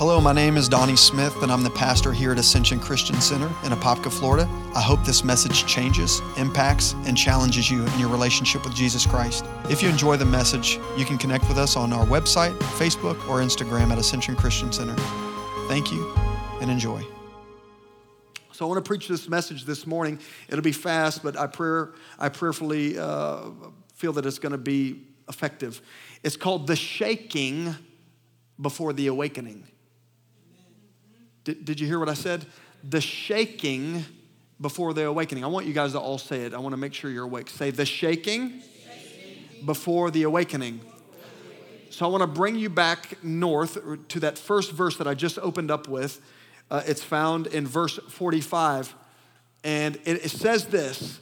Hello, my name is Donnie Smith, and I'm the pastor here at Ascension Christian Center in Apopka, Florida. I hope this message changes, impacts, and challenges you in your relationship with Jesus Christ. If you enjoy the message, you can connect with us on our website, Facebook, or Instagram at Ascension Christian Center. Thank you, and enjoy. So I want to preach this message this morning. It'll be fast, but I prayerfully feel that it's going to be effective. It's called The Shaking Before the Awakening. Did you hear what I said? The shaking before the awakening. I want you guys to all say it. I want to make sure you're awake. Say the shaking, before the awakening. So I want to bring you back north to that first verse that I just opened up with. It's found in verse 45. And it says this: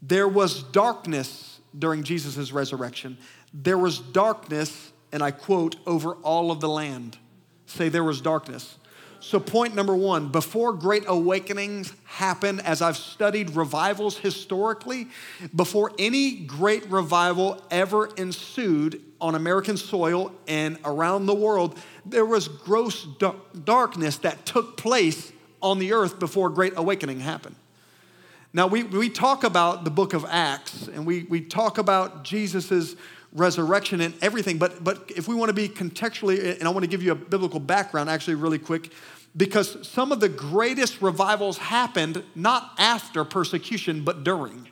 there was darkness during Jesus' resurrection. There was darkness, and I quote, over all of the land. Say there was darkness. So point number one, before great awakenings happen, as I've studied revivals historically, before any great revival ever ensued on American soil and around the world, there was gross darkness that took place on the earth before great awakening happened. Now, we talk about the book of Acts, and we talk about Jesus's resurrection and everything, but if we want to be contextually, and I want to give you a biblical background actually really quick, because some of the greatest revivals happened not after persecution, but during.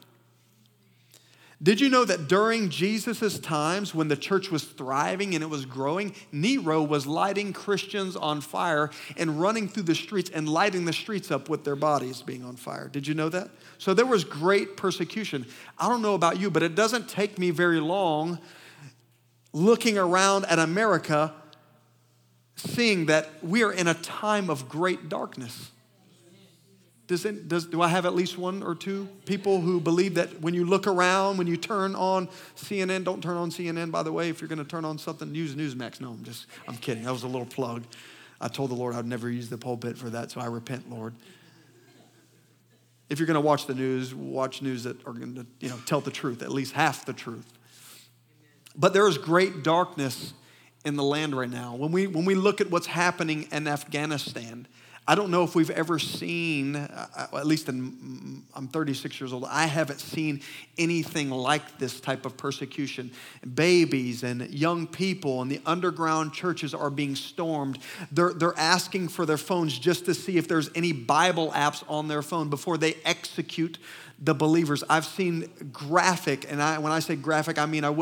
Did you know that during Jesus's times when the church was thriving and it was growing, Nero was lighting Christians on fire and running through the streets and lighting the streets up with their bodies being on fire? Did you know that? So there was great persecution. I don't know about you, but it doesn't take me very long looking around at America, seeing that we are in a time of great darkness. Do I have at least one or two people who believe that when you look around, when you turn on CNN, don't turn on CNN, by the way, if you're going to turn on something, use Newsmax. No, I'm kidding. That was a little plug. I told the Lord I'd never use the pulpit for that, so I repent, Lord. If you're going to watch the news, watch news that are going to, tell the truth, at least half the truth. But there is great darkness in the land right now. When we look at what's happening in Afghanistan, I don't know if we've ever seen, at least I'm 36 years old, I haven't seen anything like this type of persecution. Babies and young people and the underground churches are being stormed. They're asking for their phones just to see if there's any Bible apps on their phone before they execute the believers. I've seen graphic, and when I say graphic, I mean I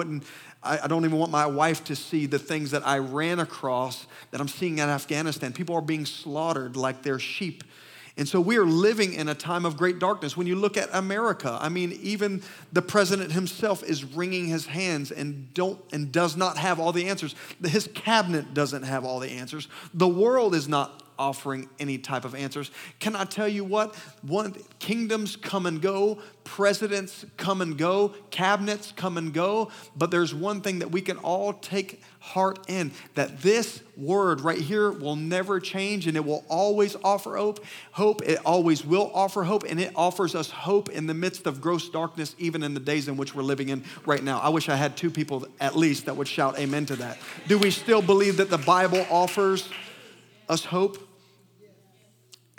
don't even want my wife to see the things that I ran across that I'm seeing in Afghanistan. People are being slaughtered like they're sheep. And so we are living in a time of great darkness. When you look at America, I mean, even the president himself is wringing his hands and does not have all the answers. His cabinet doesn't have all the answers. The world is not offering any type of answers. Can I tell you what? Kingdoms come and go, presidents come and go, cabinets come and go, but there's one thing that we can all take heart in, that this word right here will never change, and it will always offer hope. It always will offer hope, and it offers us hope in the midst of gross darkness, even in the days in which we're living in right now. I wish I had two people at least that would shout amen to that. Do we still believe that the Bible offers us hope?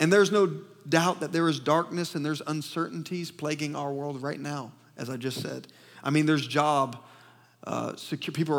And there's no doubt that there is darkness and there's uncertainties plaguing our world right now, as I just said. I mean, there's people are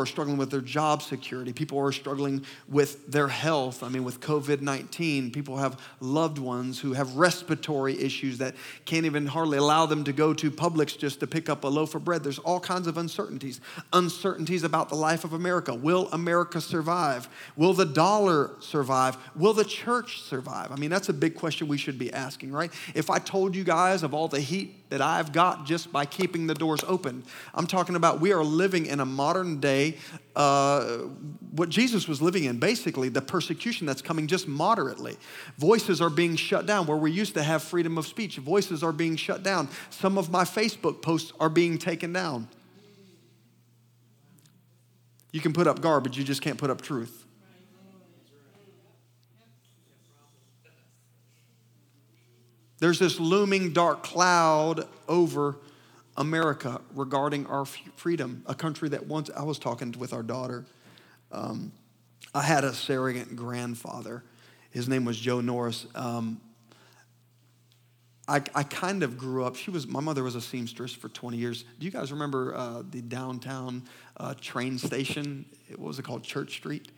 struggling with their job security. People are struggling with their health. I mean, with COVID-19, people have loved ones who have respiratory issues that can't even hardly allow them to go to Publix just to pick up a loaf of bread. There's all kinds of uncertainties. Uncertainties about the life of America. Will America survive? Will the dollar survive? Will the church survive? I mean, that's a big question we should be asking, right? If I told you guys of all the heat that I've got just by keeping the doors open. I'm talking about we are living in a modern day, what Jesus was living in, basically the persecution that's coming just moderately. Voices are being shut down where we used to have freedom of speech. Voices are being shut down. Some of my Facebook posts are being taken down. You can put up garbage, you just can't put up truth. There's this looming dark cloud over America regarding our freedom, a country that once, I was talking with our daughter I had a surrogate grandfather. His name was Joe Norris. I kind of grew up. My mother was a seamstress for 20 years. Do you guys remember the downtown train station? What was it called? Church Street?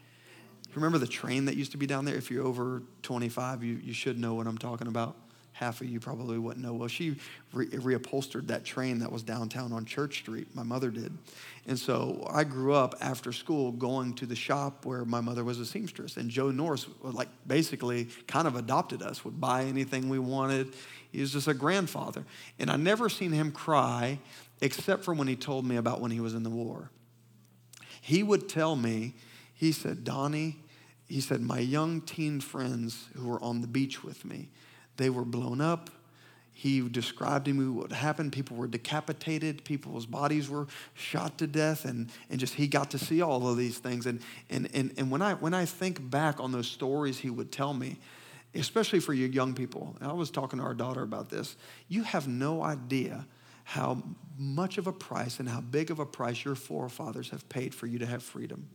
Remember the train that used to be down there? If you're over 25, you should know what I'm talking about. Half of you probably wouldn't know. Well, she reupholstered that train that was downtown on Church Street. My mother did. And so I grew up after school going to the shop where my mother was a seamstress. And Joe Norris was like basically kind of adopted us, would buy anything we wanted. He was just a grandfather. And I never seen him cry except for when he told me about when he was in the war. He would tell me, he said, Donnie, he said, my young teen friends who were on the beach with me, they were blown up. He described to me what happened. People were decapitated. People's bodies were shot to death. And just he got to see all of these things. And when I think back on those stories he would tell me, especially for you young people, and I was talking to our daughter about this, you have no idea how much of a price and how big of a price your forefathers have paid for you to have freedom.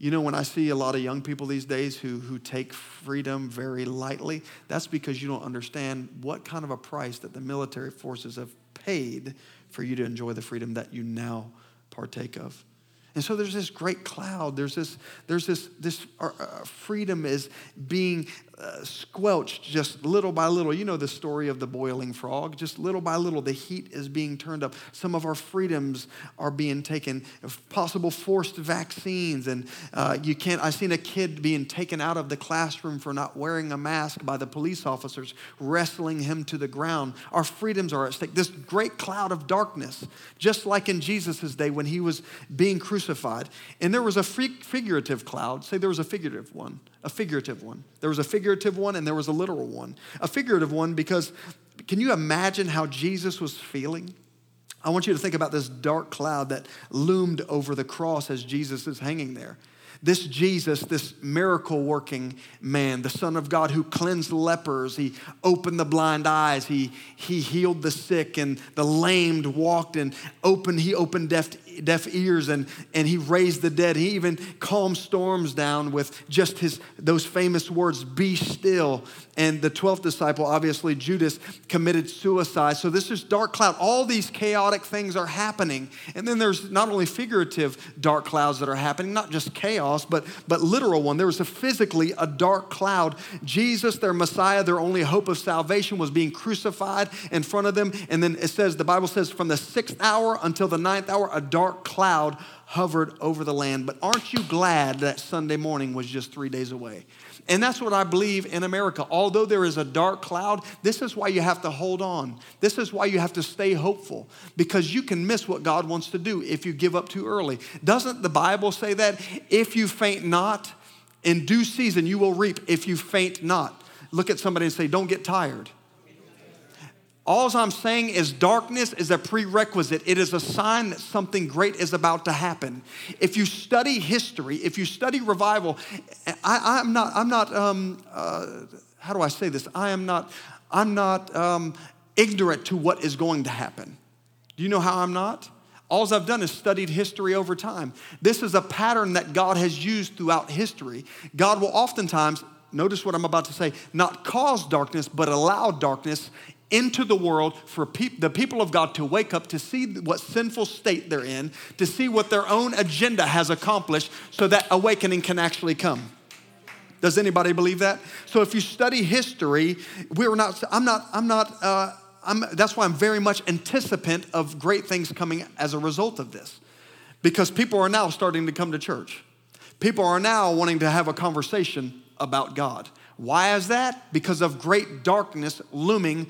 You know, when I see a lot of young people these days who take freedom very lightly, that's because you don't understand what kind of a price that the military forces have paid for you to enjoy the freedom that you now partake of. And so there's this great cloud. There's this freedom is being squelched just little by little. You know the story of the boiling frog. Just little by little, the heat is being turned up. Some of our freedoms are being taken. Possible forced vaccines, and you can't. I seen a kid being taken out of the classroom for not wearing a mask by the police officers, wrestling him to the ground. Our freedoms are at stake. This great cloud of darkness, just like in Jesus' day when he was being crucified. And there was a figurative cloud. Say there was a figurative one. There was a figurative one and there was a literal one. A figurative one because can you imagine how Jesus was feeling? I want you to think about this dark cloud that loomed over the cross as Jesus is hanging there. This Jesus, this miracle-working man, the Son of God who cleansed lepers, he opened the blind eyes, he healed the sick, and the lamed walked, and he opened deaf ears, and he raised the dead. He even calmed storms down with just those famous words, be still. And the 12th disciple, obviously Judas, committed suicide. So this is dark cloud. All these chaotic things are happening. And then there's not only figurative dark clouds that are happening, not just chaos, but literal one. There was physically a dark cloud. Jesus, their Messiah, their only hope of salvation, was being crucified in front of them. And then it says, the Bible says, from the 6th hour until the 9th hour, a dark cloud hovered over the land. But aren't you glad that Sunday morning was just 3 days away? And that's what I believe in America. Although there is a dark cloud, this is why you have to hold on. This is why you have to stay hopeful, because you can miss what God wants to do if you give up too early. Doesn't the Bible say that? If you faint not, in due season you will reap if you faint not. Look at somebody and say, don't get tired. All I'm saying is darkness is a prerequisite. It is a sign that something great is about to happen. If you study history, if you study revival, I'm not ignorant to what is going to happen. Do you know how I'm not? All I've done is studied history over time. This is a pattern that God has used throughout history. God will oftentimes, notice what I'm about to say, not cause darkness, but allow darkness into the world for the people of God to wake up, to see what sinful state they're in, to see what their own agenda has accomplished, so that awakening can actually come. Does anybody believe that? So if you study history, that's why I'm very much anticipant of great things coming as a result of this, because people are now starting to come to church. People are now wanting to have a conversation about God. Why is that? Because of great darkness looming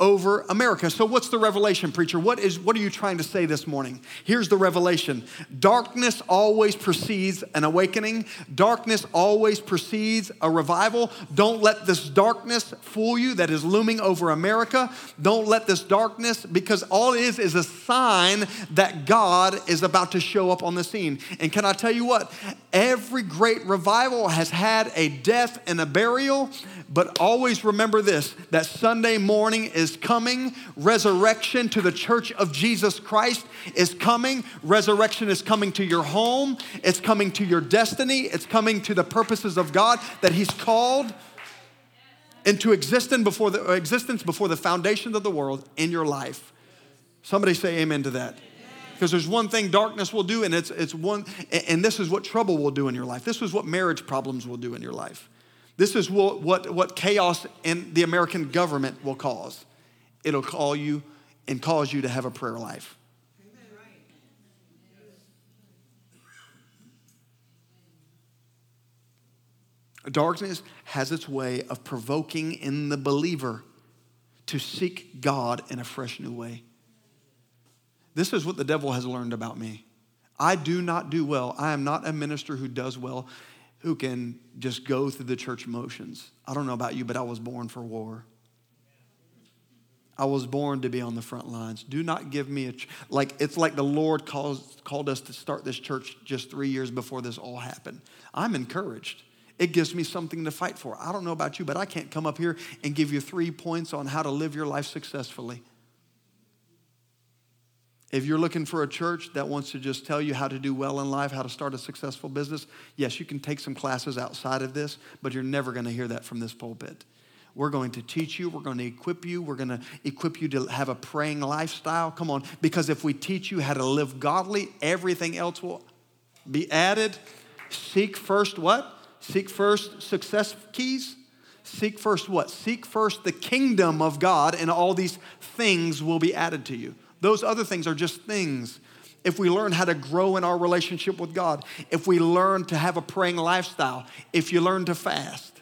over America. So what's the revelation, preacher? What are you trying to say this morning? Here's the revelation. Darkness always precedes an awakening. Darkness always precedes a revival. Don't let this darkness fool you that is looming over America. Don't let this darkness, because all it is a sign that God is about to show up on the scene. And can I tell you what? Every great revival has had a death and a burial burial, but always remember this, that Sunday morning is coming. Resurrection to the Church of Jesus Christ is coming. Resurrection is coming to your home. It's coming to your destiny. It's coming to the purposes of God that He's called into existence before the foundations of the world in your life. Somebody say amen to that. Because there's one thing darkness will do, and it's this is what trouble will do in your life. This is what marriage problems will do in your life. This is what chaos in the American government will cause. It'll call you and cause you to have a prayer life. Darkness has its way of provoking in the believer to seek God in a fresh new way. This is what the devil has learned about me. I do not do well. I am not a minister who does well, who can just go through the church motions. I don't know about you, but I was born for war. I was born to be on the front lines. Do not give me it's like the Lord called us to start this church just 3 years before this all happened. I'm encouraged. It gives me something to fight for. I don't know about you, but I can't come up here and give you 3 points on how to live your life successfully. If you're looking for a church that wants to just tell you how to do well in life, how to start a successful business, yes, you can take some classes outside of this, but you're never going to hear that from this pulpit. We're going to teach you. We're going to equip you. We're going to equip you to have a praying lifestyle. Come on, because if we teach you how to live godly, everything else will be added. Seek first what? Seek first success keys. Seek first what? Seek first the kingdom of God, and all these things will be added to you. Those other things are just things. If we learn how to grow in our relationship with God, if we learn to have a praying lifestyle, if you learn to fast.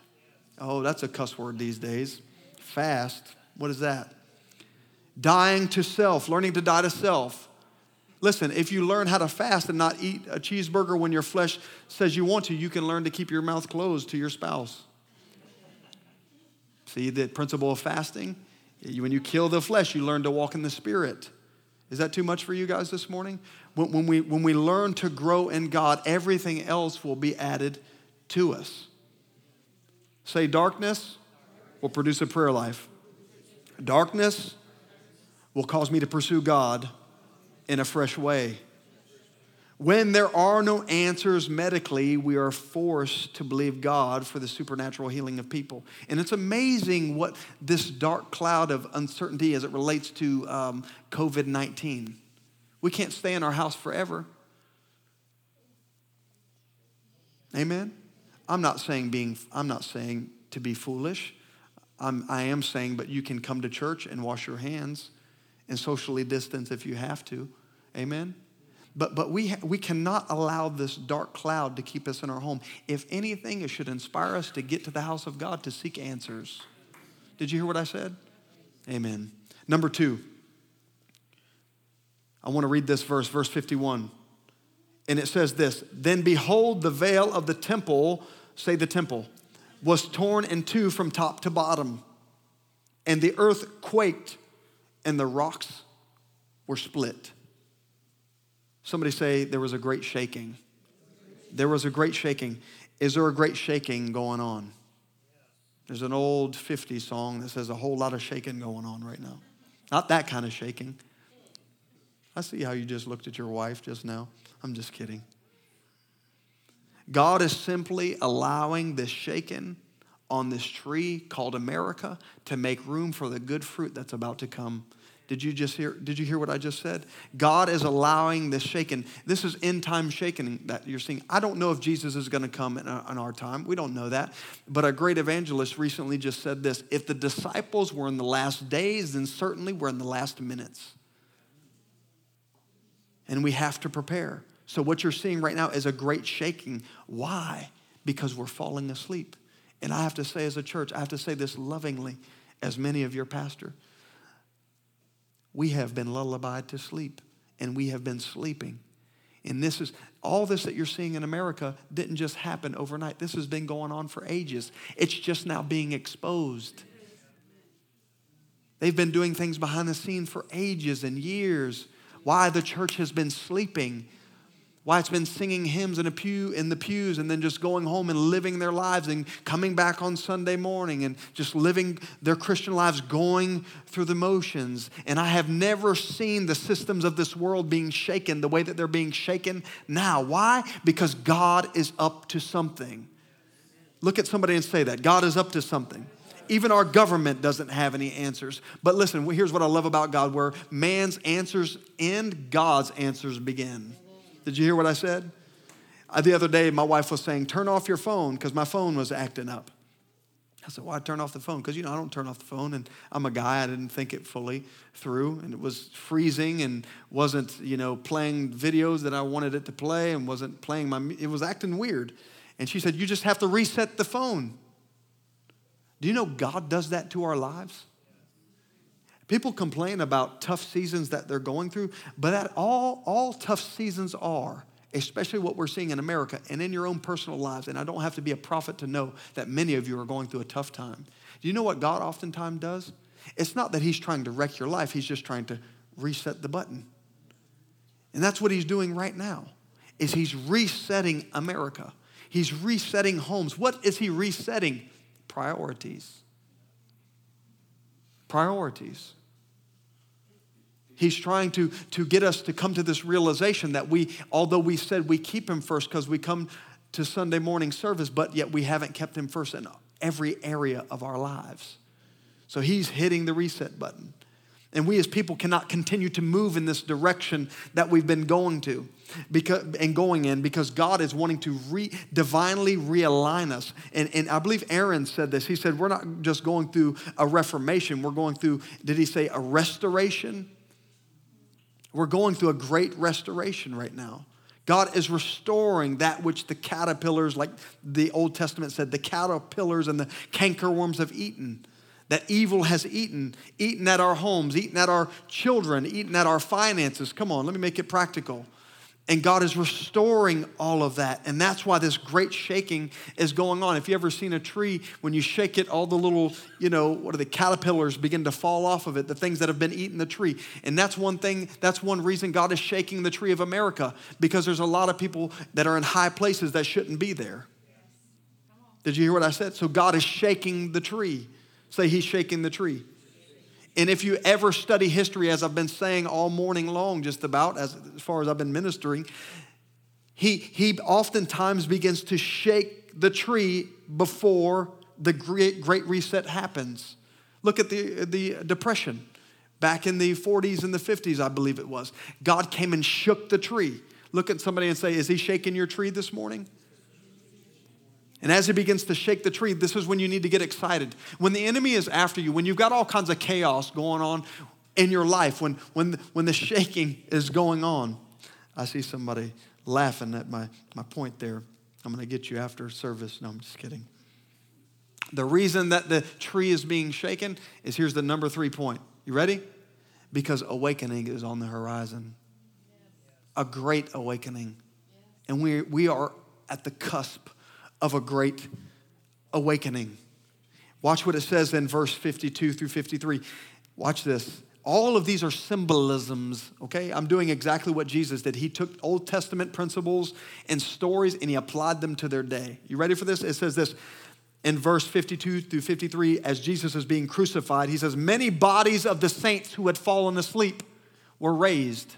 Oh, that's a cuss word these days. Fast. What is that? Dying to self, learning to die to self. Listen, if you learn how to fast and not eat a cheeseburger when your flesh says you want to, you can learn to keep your mouth closed to your spouse. See the principle of fasting? When you kill the flesh, you learn to walk in the Spirit. Is that too much for you guys this morning? When we learn to grow in God, everything else will be added to us. Say, darkness will produce a prayer life. Darkness will cause me to pursue God in a fresh way. When there are no answers medically, we are forced to believe God for the supernatural healing of people. And it's amazing what this dark cloud of uncertainty as it relates to COVID-19. We can't stay in our house forever. Amen? I'm not saying to be foolish. I am saying, but you can come to church and wash your hands and socially distance if you have to. Amen? But we cannot allow this dark cloud to keep us in our home. If anything, it should inspire us to get to the house of God to seek answers. Did you hear what I said? Amen. Number 2, I want to read this verse, verse 51. And it says this, then behold, the veil of the temple, say the temple, was torn in two from top to bottom. And the earth quaked and the rocks were split. Somebody say, there was a great shaking. There was a great shaking. Is there a great shaking going on? There's an old 50s song that says a whole lot of shaking going on right now. Not that kind of shaking. I see how you just looked at your wife just now. I'm just kidding. God is simply allowing this shaking on this tree called America to make room for the good fruit that's about to come. Did you hear what I just said? God is allowing this shaking. This is end time shaking that you're seeing. I don't know if Jesus is going to come in our time. We don't know that. But a great evangelist recently just said this. If the disciples were in the last days, then certainly we're in the last minutes. And we have to prepare. So what you're seeing right now is a great shaking. Why? Because we're falling asleep. And I have to say as a church, I have to say this lovingly as many of your pastor. We have been lullabied to sleep, and we have been sleeping. And this is all this that you're seeing in America didn't just happen overnight. This has been going on for ages. It's just now being exposed. They've been doing things behind the scenes for ages and years. Why? The church has been sleeping. Why it's been singing hymns in a pew, in the pews, and then just going home and living their lives and coming back on Sunday morning and just living their Christian lives, going through the motions. And I have never seen the systems of this world being shaken the way that they're being shaken now. Why? Because God is up to something. Look at somebody and say that. God is up to something. Even our government doesn't have any answers. But listen, here's what I love about God, where man's answers end, God's answers begin. Did you hear what I said? The other day, my wife was saying, turn off your phone, because my phone was acting up. I said, why turn off the phone? Because, I don't turn off the phone, and I'm a guy. I didn't think it fully through, and it was freezing and wasn't, playing videos that I wanted it to play and wasn't playing it was acting weird. And she said, you just have to reset the phone. Do you know God does that to our lives? People complain about tough seasons that they're going through, but that all tough seasons are, especially what we're seeing in America and in your own personal lives, and I don't have to be a prophet to know that many of you are going through a tough time. Do you know what God oftentimes does? It's not that he's trying to wreck your life. He's just trying to reset the button. And that's what he's doing right now, is he's resetting America. He's resetting homes. What is he resetting? Priorities. Priorities. He's trying to get us to come to this realization that although we said we keep him first because we come to Sunday morning service, but yet we haven't kept him first in every area of our lives. So he's hitting the reset button. And we as people cannot continue to move in this direction that we've been going to because God is wanting to divinely realign us. And I believe Aaron said this. He said, we're not just going through a reformation. We're going through, did he say a restoration? We're going through a great restoration right now. God is restoring that which the caterpillars, like the Old Testament said, the caterpillars and the cankerworms have eaten. That evil has eaten at our homes, eaten at our children, eaten at our finances. Come on, let me make it practical. And God is restoring all of that. And that's why this great shaking is going on. If you've ever seen a tree, when you shake it, all the little, caterpillars begin to fall off of it, the things that have been eating the tree. And that's one reason God is shaking the tree of America, because there's a lot of people that are in high places that shouldn't be there. Did you hear what I said? So God is shaking the tree. Say, he's shaking the tree. And if you ever study history, as I've been saying all morning long, just about, as far as I've been ministering, he oftentimes begins to shake the tree before the great reset happens. Look at the Depression. Back in the 40s and the 50s, I believe it was. God came and shook the tree. Look at somebody and say, is he shaking your tree this morning? And as he begins to shake the tree, this is when you need to get excited. When the enemy is after you, when you've got all kinds of chaos going on in your life, when the shaking is going on. I see somebody laughing at my point there. I'm going to get you after service. No, I'm just kidding. The reason that the tree is being shaken is, here's the number 3 point. You ready? Because awakening is on the horizon. A great awakening. And we are at the cusp of a great awakening. Watch what it says in verse 52 through 53. Watch this. All of these are symbolisms, okay? I'm doing exactly what Jesus did. He took Old Testament principles and stories and he applied them to their day. You ready for this? It says this in verse 52 through 53, as Jesus is being crucified, he says, many bodies of the saints who had fallen asleep were raised.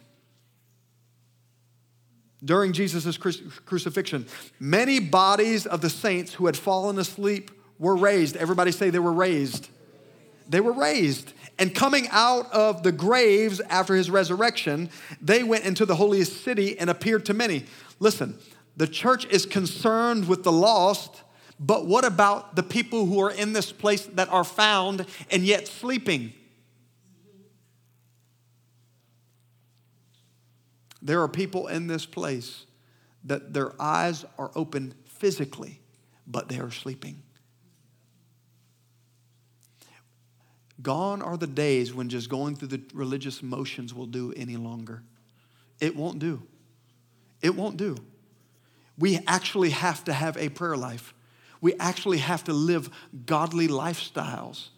During Jesus' crucifixion, many bodies of the saints who had fallen asleep were raised. Everybody say they were raised. They were raised. And coming out of the graves after his resurrection, they went into the holiest city and appeared to many. Listen, the church is concerned with the lost, but what about the people who are in this place that are found and yet sleeping? There are people in this place that their eyes are open physically, but they are sleeping. Gone are the days when just going through the religious motions will do any longer. It won't do. It won't do. We actually have to have a prayer life. We actually have to live godly lifestyles.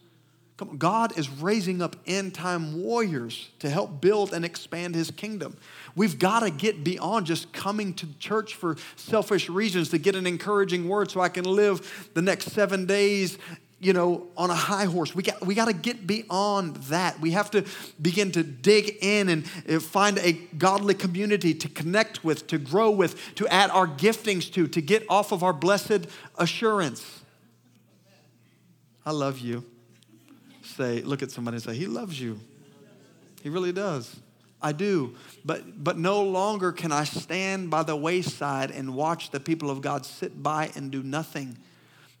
Come on, God is raising up end-time warriors to help build and expand his kingdom. We've got to get beyond just coming to church for selfish reasons to get an encouraging word so I can live the next 7 days, you know, on a high horse. We got to get beyond that. We have to begin to dig in and find a godly community to connect with, to grow with, to add our giftings to get off of our blessed assurance. I love you. Say, look at somebody and say, he loves you. He really does. I do. But no longer can I stand by the wayside and watch the people of God sit by and do nothing.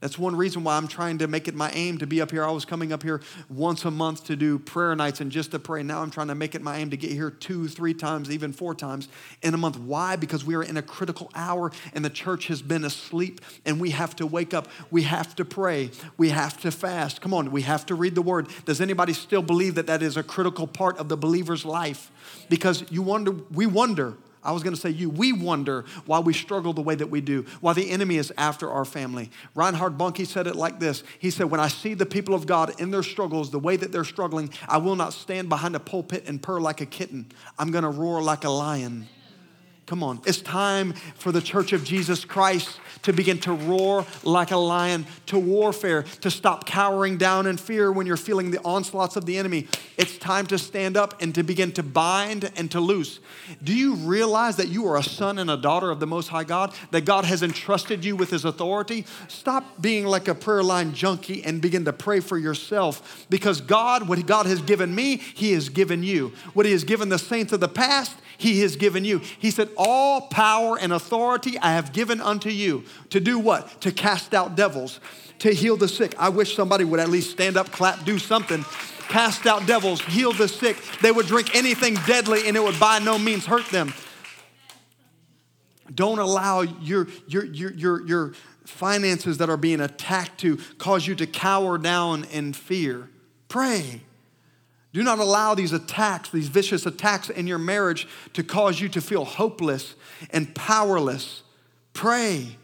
That's one reason why I'm trying to make it my aim to be up here. I was coming up here once a month to do prayer nights and just to pray. Now I'm trying to make it my aim to get here 2, 3 times, even 4 times in a month. Why? Because we are in a critical hour and the church has been asleep and we have to wake up. We have to pray. We have to fast. Come on, we have to read the word. Does anybody still believe that that is a critical part of the believer's life? Because we wonder why we struggle the way that we do, why the enemy is after our family. Reinhard Bonnke said it like this. He said, when I see the people of God in their struggles, the way that they're struggling, I will not stand behind a pulpit and purr like a kitten. I'm going to roar like a lion. Come on. It's time for the Church of Jesus Christ to begin to roar like a lion, to warfare, to stop cowering down in fear when you're feeling the onslaughts of the enemy. It's time to stand up and to begin to bind and to loose. Do you realize that you are a son and a daughter of the Most High God, that God has entrusted you with his authority? Stop being like a prayer line junkie and begin to pray for yourself, because God, what God has given me, he has given you. What he has given the saints of the past, he has given you. He said, all power and authority I have given unto you. To do what? To cast out devils, to heal the sick. I wish somebody would at least stand up, clap, do something. Cast out devils, heal the sick. They would drink anything deadly and it would by no means hurt them. Don't allow your finances that are being attacked to cause you to cower down in fear. Pray. Do not allow these attacks, these vicious attacks in your marriage to cause you to feel hopeless and powerless. Pray.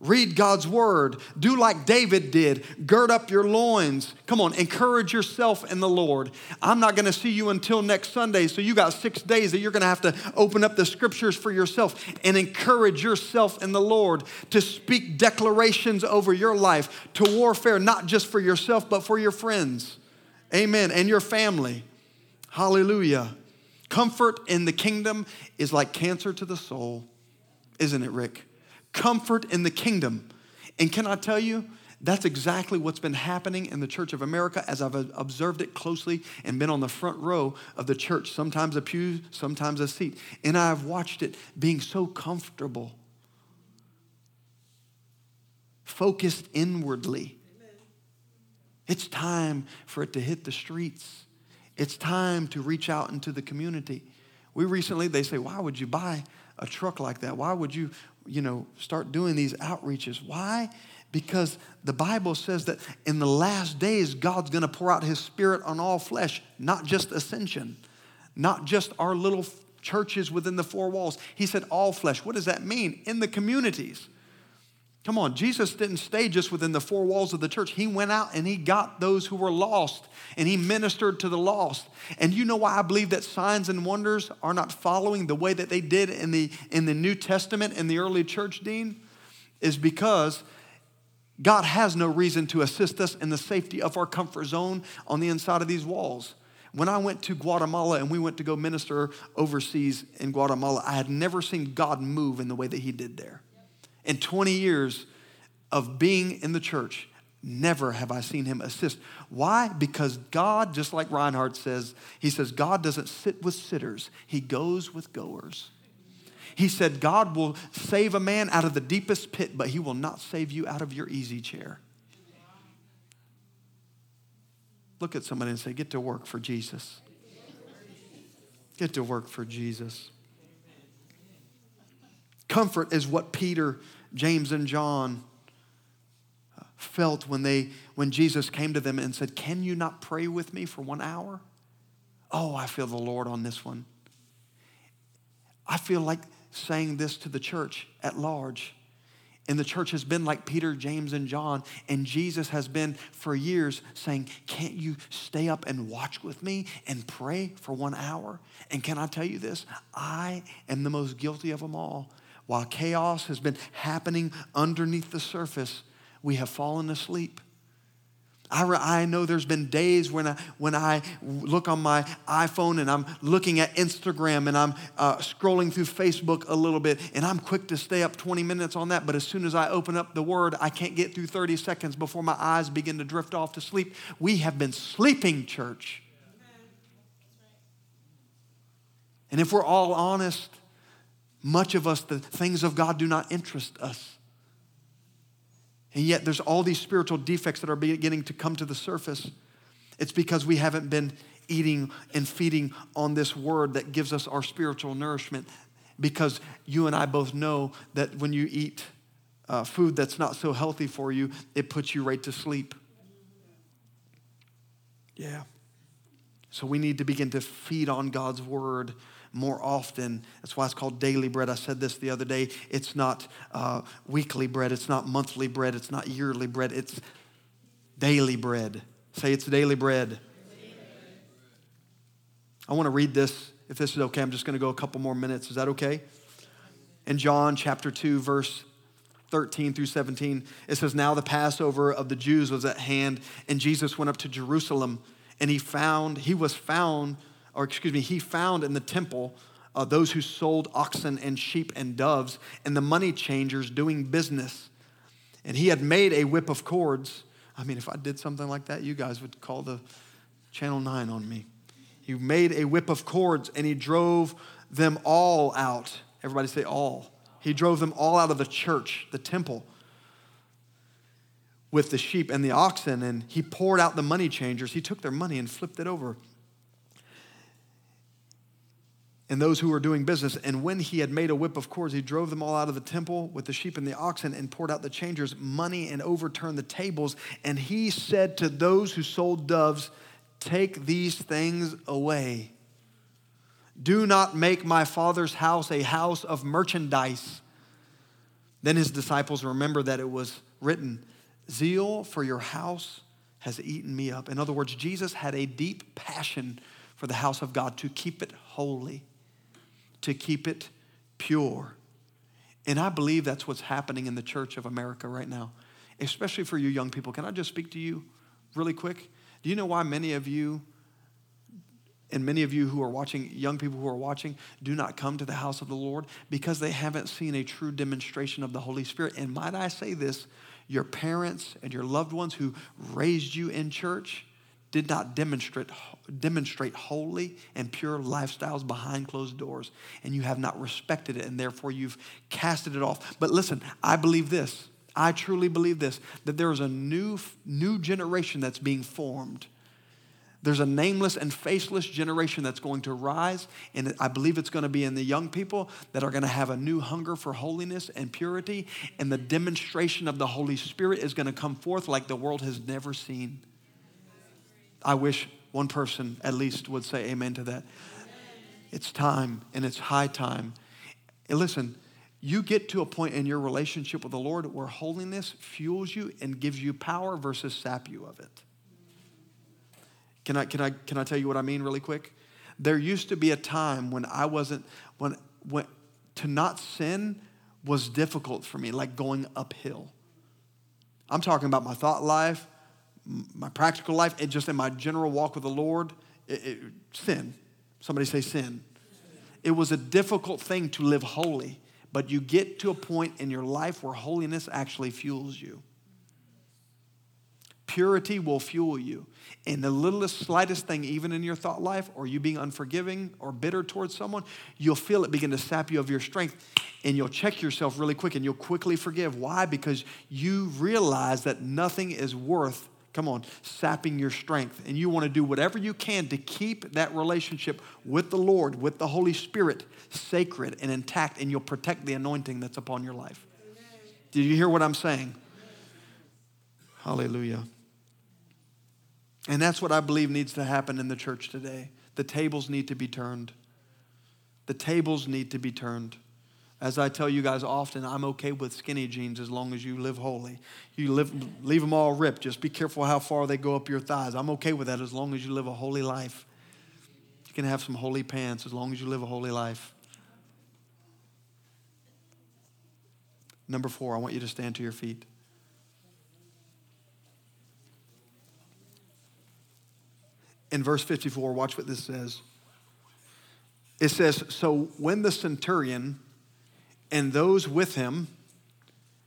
Read God's word. Do like David did. Gird up your loins. Come on, encourage yourself in the Lord. I'm not going to see you until next Sunday, so you got 6 days that you're going to have to open up the scriptures for yourself and encourage yourself in the Lord to speak declarations over your life, to warfare not just for yourself but for your friends. Amen. And your family. Hallelujah. Comfort in the kingdom is like cancer to the soul. Isn't it, Rick? Comfort in the kingdom. And can I tell you, that's exactly what's been happening in the Church of America as I've observed it closely and been on the front row of the church, sometimes a pew, sometimes a seat. And I've watched it being so comfortable, focused inwardly. It's time for it to hit the streets. It's time to reach out into the community. They say, why would you buy a truck like that? Why would you, start doing these outreaches? Why? Because the Bible says that in the last days, God's going to pour out his spirit on all flesh, not just Ascension, not just our little churches within the 4 walls. He said all flesh. What does that mean? In the communities. Come on, Jesus didn't stay just within the 4 walls of the church. He went out and he got those who were lost and he ministered to the lost. And you know why I believe that signs and wonders are not following the way that they did in the New Testament in the early church, Dean? Is because God has no reason to assist us in the safety of our comfort zone on the inside of these walls. When I went to Guatemala and we went to go minister overseas in Guatemala, I had never seen God move in the way that he did there. In 20 years of being in the church, never have I seen him assist. Why? Because God, just like Reinhard says, he says, God doesn't sit with sitters. He goes with goers. He said, God will save a man out of the deepest pit, but he will not save you out of your easy chair. Look at somebody and say, get to work for Jesus. Get to work for Jesus. Comfort is what Peter, James, and John felt when Jesus came to them and said, can you not pray with me for 1 hour? Oh, I feel the Lord on this one. I feel like saying this to the church at large. And the church has been like Peter, James, and John. And Jesus has been for years saying, can't you stay up and watch with me and pray for 1 hour? And can I tell you this? I am the most guilty of them all. While chaos has been happening underneath the surface, we have fallen asleep. I know there's been days when I look on my iPhone and I'm looking at Instagram and I'm scrolling through Facebook a little bit, and I'm quick to stay up 20 minutes on that, but as soon as I open up the Word, I can't get through 30 seconds before my eyes begin to drift off to sleep. We have been sleeping, church. And if we're all honest, much of us, the things of God do not interest us. And yet there's all these spiritual defects that are beginning to come to the surface. It's because we haven't been eating and feeding on this Word that gives us our spiritual nourishment, because you and I both know that when you eat food that's not so healthy for you, it puts you right to sleep. Yeah. So we need to begin to feed on God's Word more often. That's why it's called daily bread. I said this the other day. It's not weekly bread. It's not monthly bread. It's not yearly bread. It's daily bread. Say it's daily bread. Daily. I want to read this. If this is okay, I'm just going to go a couple more minutes. Is that okay? In John chapter 2, verse 13 through 17, it says, "Now the Passover of the Jews was at hand, and Jesus went up to Jerusalem, and he found in the temple those who sold oxen and sheep and doves and the money changers doing business. And he had made a whip of cords." I mean, if I did something like that, you guys would call the Channel 9 on me. "He made a whip of cords and he drove them all out." Everybody say all. He drove them all out of the church, the temple, with the sheep and the oxen. And he poured out the money changers. He took their money and flipped it over. And those who were doing business. And when he had made a whip of cords, he drove them all out of the temple with the sheep and the oxen and poured out the changers' money and overturned the tables. And he said to those who sold doves, "Take these things away. Do not make my Father's house a house of merchandise." Then his disciples remembered that it was written, "Zeal for your house has eaten me up." In other words, Jesus had a deep passion for the house of God, to keep it holy, to keep it pure. And I believe that's what's happening in the church of America right now, especially for you young people. Can I just speak to you really quick? Do you know why many of you who are watching, young people who are watching, do not come to the house of the Lord? Because they haven't seen a true demonstration of the Holy Spirit. And might I say this, your parents and your loved ones who raised you in church did not demonstrate holy and pure lifestyles behind closed doors, and you have not respected it, and therefore you've casted it off. But listen, I believe this. I truly believe this, that there is a new generation that's being formed. There's a nameless and faceless generation that's going to rise, and I believe it's going to be in the young people that are going to have a new hunger for holiness and purity, and the demonstration of the Holy Spirit is going to come forth like the world has never seen. I wish one person at least would say amen to that. Amen. It's time, and it's high time. And listen, you get to a point in your relationship with the Lord where holiness fuels you and gives you power versus sap you of it. Can I tell you what I mean really quick? There used to be a time when I wasn't, when to not sin was difficult for me, like going uphill. I'm talking about my thought life, my practical life, and just in my general walk with the Lord, sin. Somebody say sin. It was a difficult thing to live holy, but you get to a point in your life where holiness actually fuels you. Purity will fuel you. And the littlest, slightest thing, even in your thought life, or you being unforgiving or bitter towards someone, you'll feel it begin to sap you of your strength, and you'll check yourself really quick, and you'll quickly forgive. Why? Because you realize that nothing is worth, come on, sapping your strength. And you want to do whatever you can to keep that relationship with the Lord, with the Holy Spirit, sacred and intact, and you'll protect the anointing that's upon your life. Amen. Did you hear what I'm saying? Amen. Hallelujah. And that's what I believe needs to happen in the church today. The tables need to be turned. The tables need to be turned. As I tell you guys often, I'm okay with skinny jeans as long as you live holy. You leave them all ripped. Just be careful how far they go up your thighs. I'm okay with that as long as you live a holy life. You can have some holy pants as long as you live a holy life. Number 4, I want you to stand to your feet. In verse 54, watch what this says. It says, so when the centurion and those with him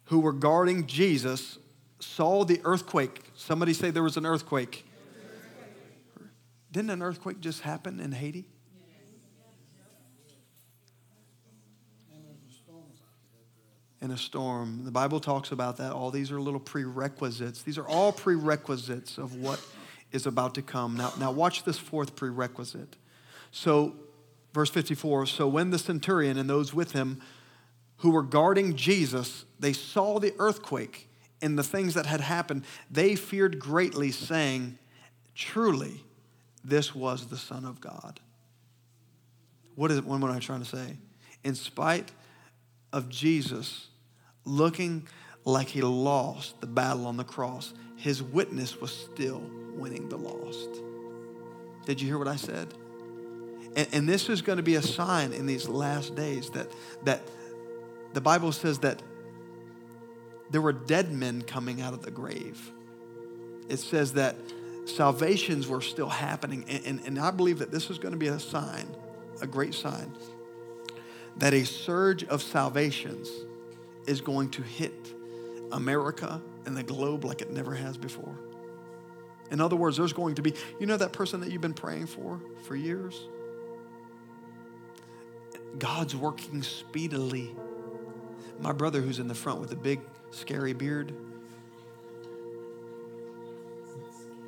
who were guarding Jesus saw the earthquake. Somebody say there was an earthquake. Didn't an earthquake just happen in Haiti? And a storm. The Bible talks about that. All these are little prerequisites. These are all prerequisites of what is about to come. Now watch this fourth prerequisite. So verse 54, so when the centurion and those with him who were guarding Jesus, they saw the earthquake and the things that had happened. They feared greatly, saying, truly, this was the Son of God. What am I trying to say? In spite of Jesus looking like he lost the battle on the cross, his witness was still winning the lost. Did you hear what I said? And this is going to be a sign in these last days that the Bible says that there were dead men coming out of the grave. It says that salvations were still happening. And I believe that this is going to be a sign, a great sign, that a surge of salvations is going to hit America and the globe like it never has before. In other words, there's going to be, you know that person that you've been praying for years? God's working speedily. My brother who's in the front with the big, scary beard,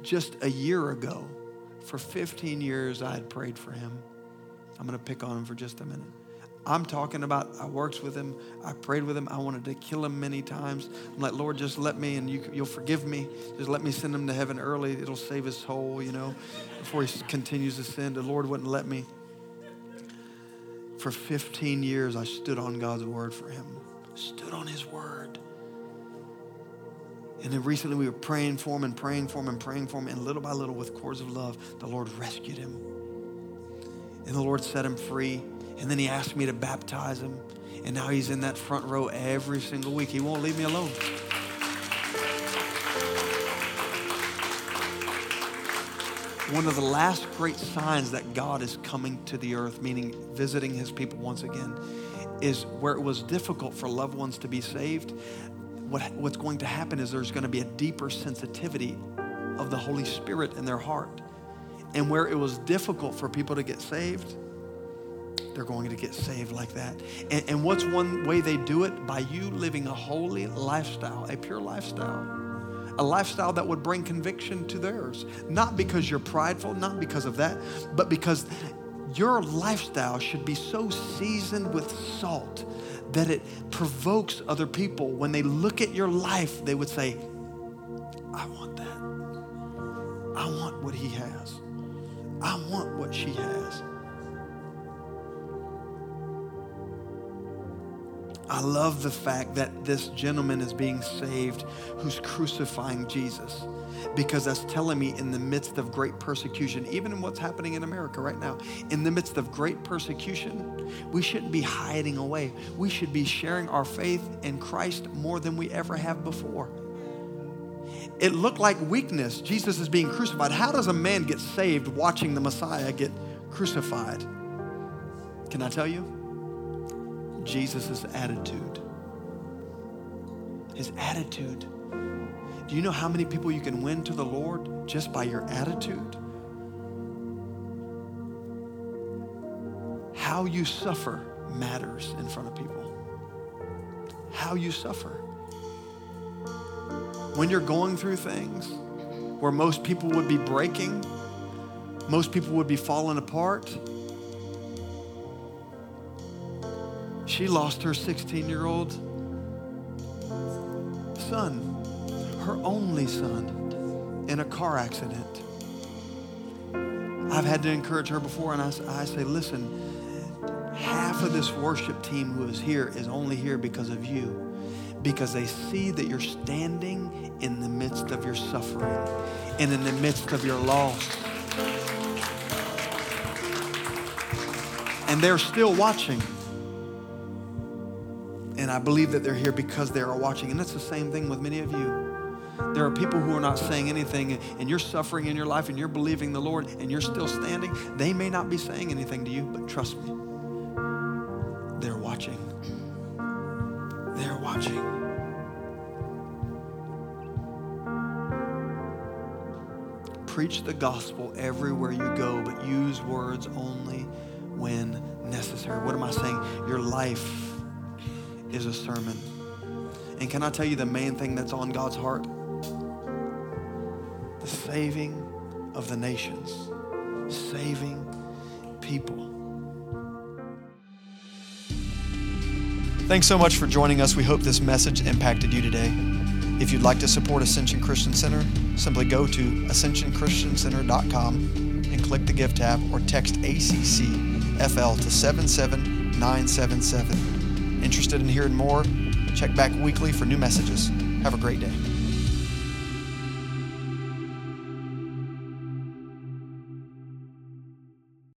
just a year ago, for 15 years, I had prayed for him. I'm going to pick on him for just a minute. I'm talking about I worked with him. I prayed with him. I wanted to kill him many times. I'm like, Lord, just let me, and you'll forgive me. Just let me send him to heaven early. It'll save his soul, before he continues to sin. The Lord wouldn't let me. For 15 years, I stood on God's word for him. Stood on his word. And then recently we were praying for him and praying for him and praying for him. And little by little, with cords of love, the Lord rescued him. And the Lord set him free. And then he asked me to baptize him. And now he's in that front row every single week. He won't leave me alone. One of the last great signs that God is coming to the earth, meaning visiting his people once again, is where it was difficult for loved ones to be saved. What's going to happen is there's going to be a deeper sensitivity of the Holy Spirit in their heart. And where it was difficult for people to get saved, they're going to get saved like that. And what's one way they do it? By you living a holy lifestyle, a pure lifestyle. A lifestyle that would bring conviction to theirs. Not because you're prideful, not because of that, but because your lifestyle should be so seasoned with salt that it provokes other people. When they look at your life, they would say, I want that. I want what he has. I want what she has. I love the fact that this gentleman is being saved who's crucifying Jesus, because that's telling me in the midst of great persecution, even in what's happening in America right now, in the midst of great persecution, we shouldn't be hiding away. We should be sharing our faith in Christ more than we ever have before. It looked like weakness. Jesus is being crucified. How does a man get saved watching the Messiah get crucified? Can I tell you? Jesus' attitude. His attitude. Do you know how many people you can win to the Lord just by your attitude? How you suffer matters in front of people. How you suffer. When you're going through things where most people would be breaking, most people would be falling apart. She lost her 16-year-old son, her only son, in a car accident. I've had to encourage her before, and I say, listen, half of this worship team who is only here because of you, because they see that you're standing in the midst of your suffering and in the midst of your loss. And they're still watching. And I believe that they're here because they are watching. And that's the same thing with many of you. There are people who are not saying anything, and you're suffering in your life, and you're believing the Lord, and you're still standing. They may not be saying anything to you, but trust me, they're watching. They're watching. Preach the gospel everywhere you go, but use words only when necessary. What am I saying? Your life is a sermon. And can I tell you the main thing that's on God's heart? The saving of the nations, saving people. Thanks so much for joining us. We hope this message impacted you today. If you'd like to support Ascension Christian Center, simply go to ascensionchristiancenter.com and click the gift tab or text ACCFL to 77977. Interested in hearing more? Check back weekly for new messages. Have a great day.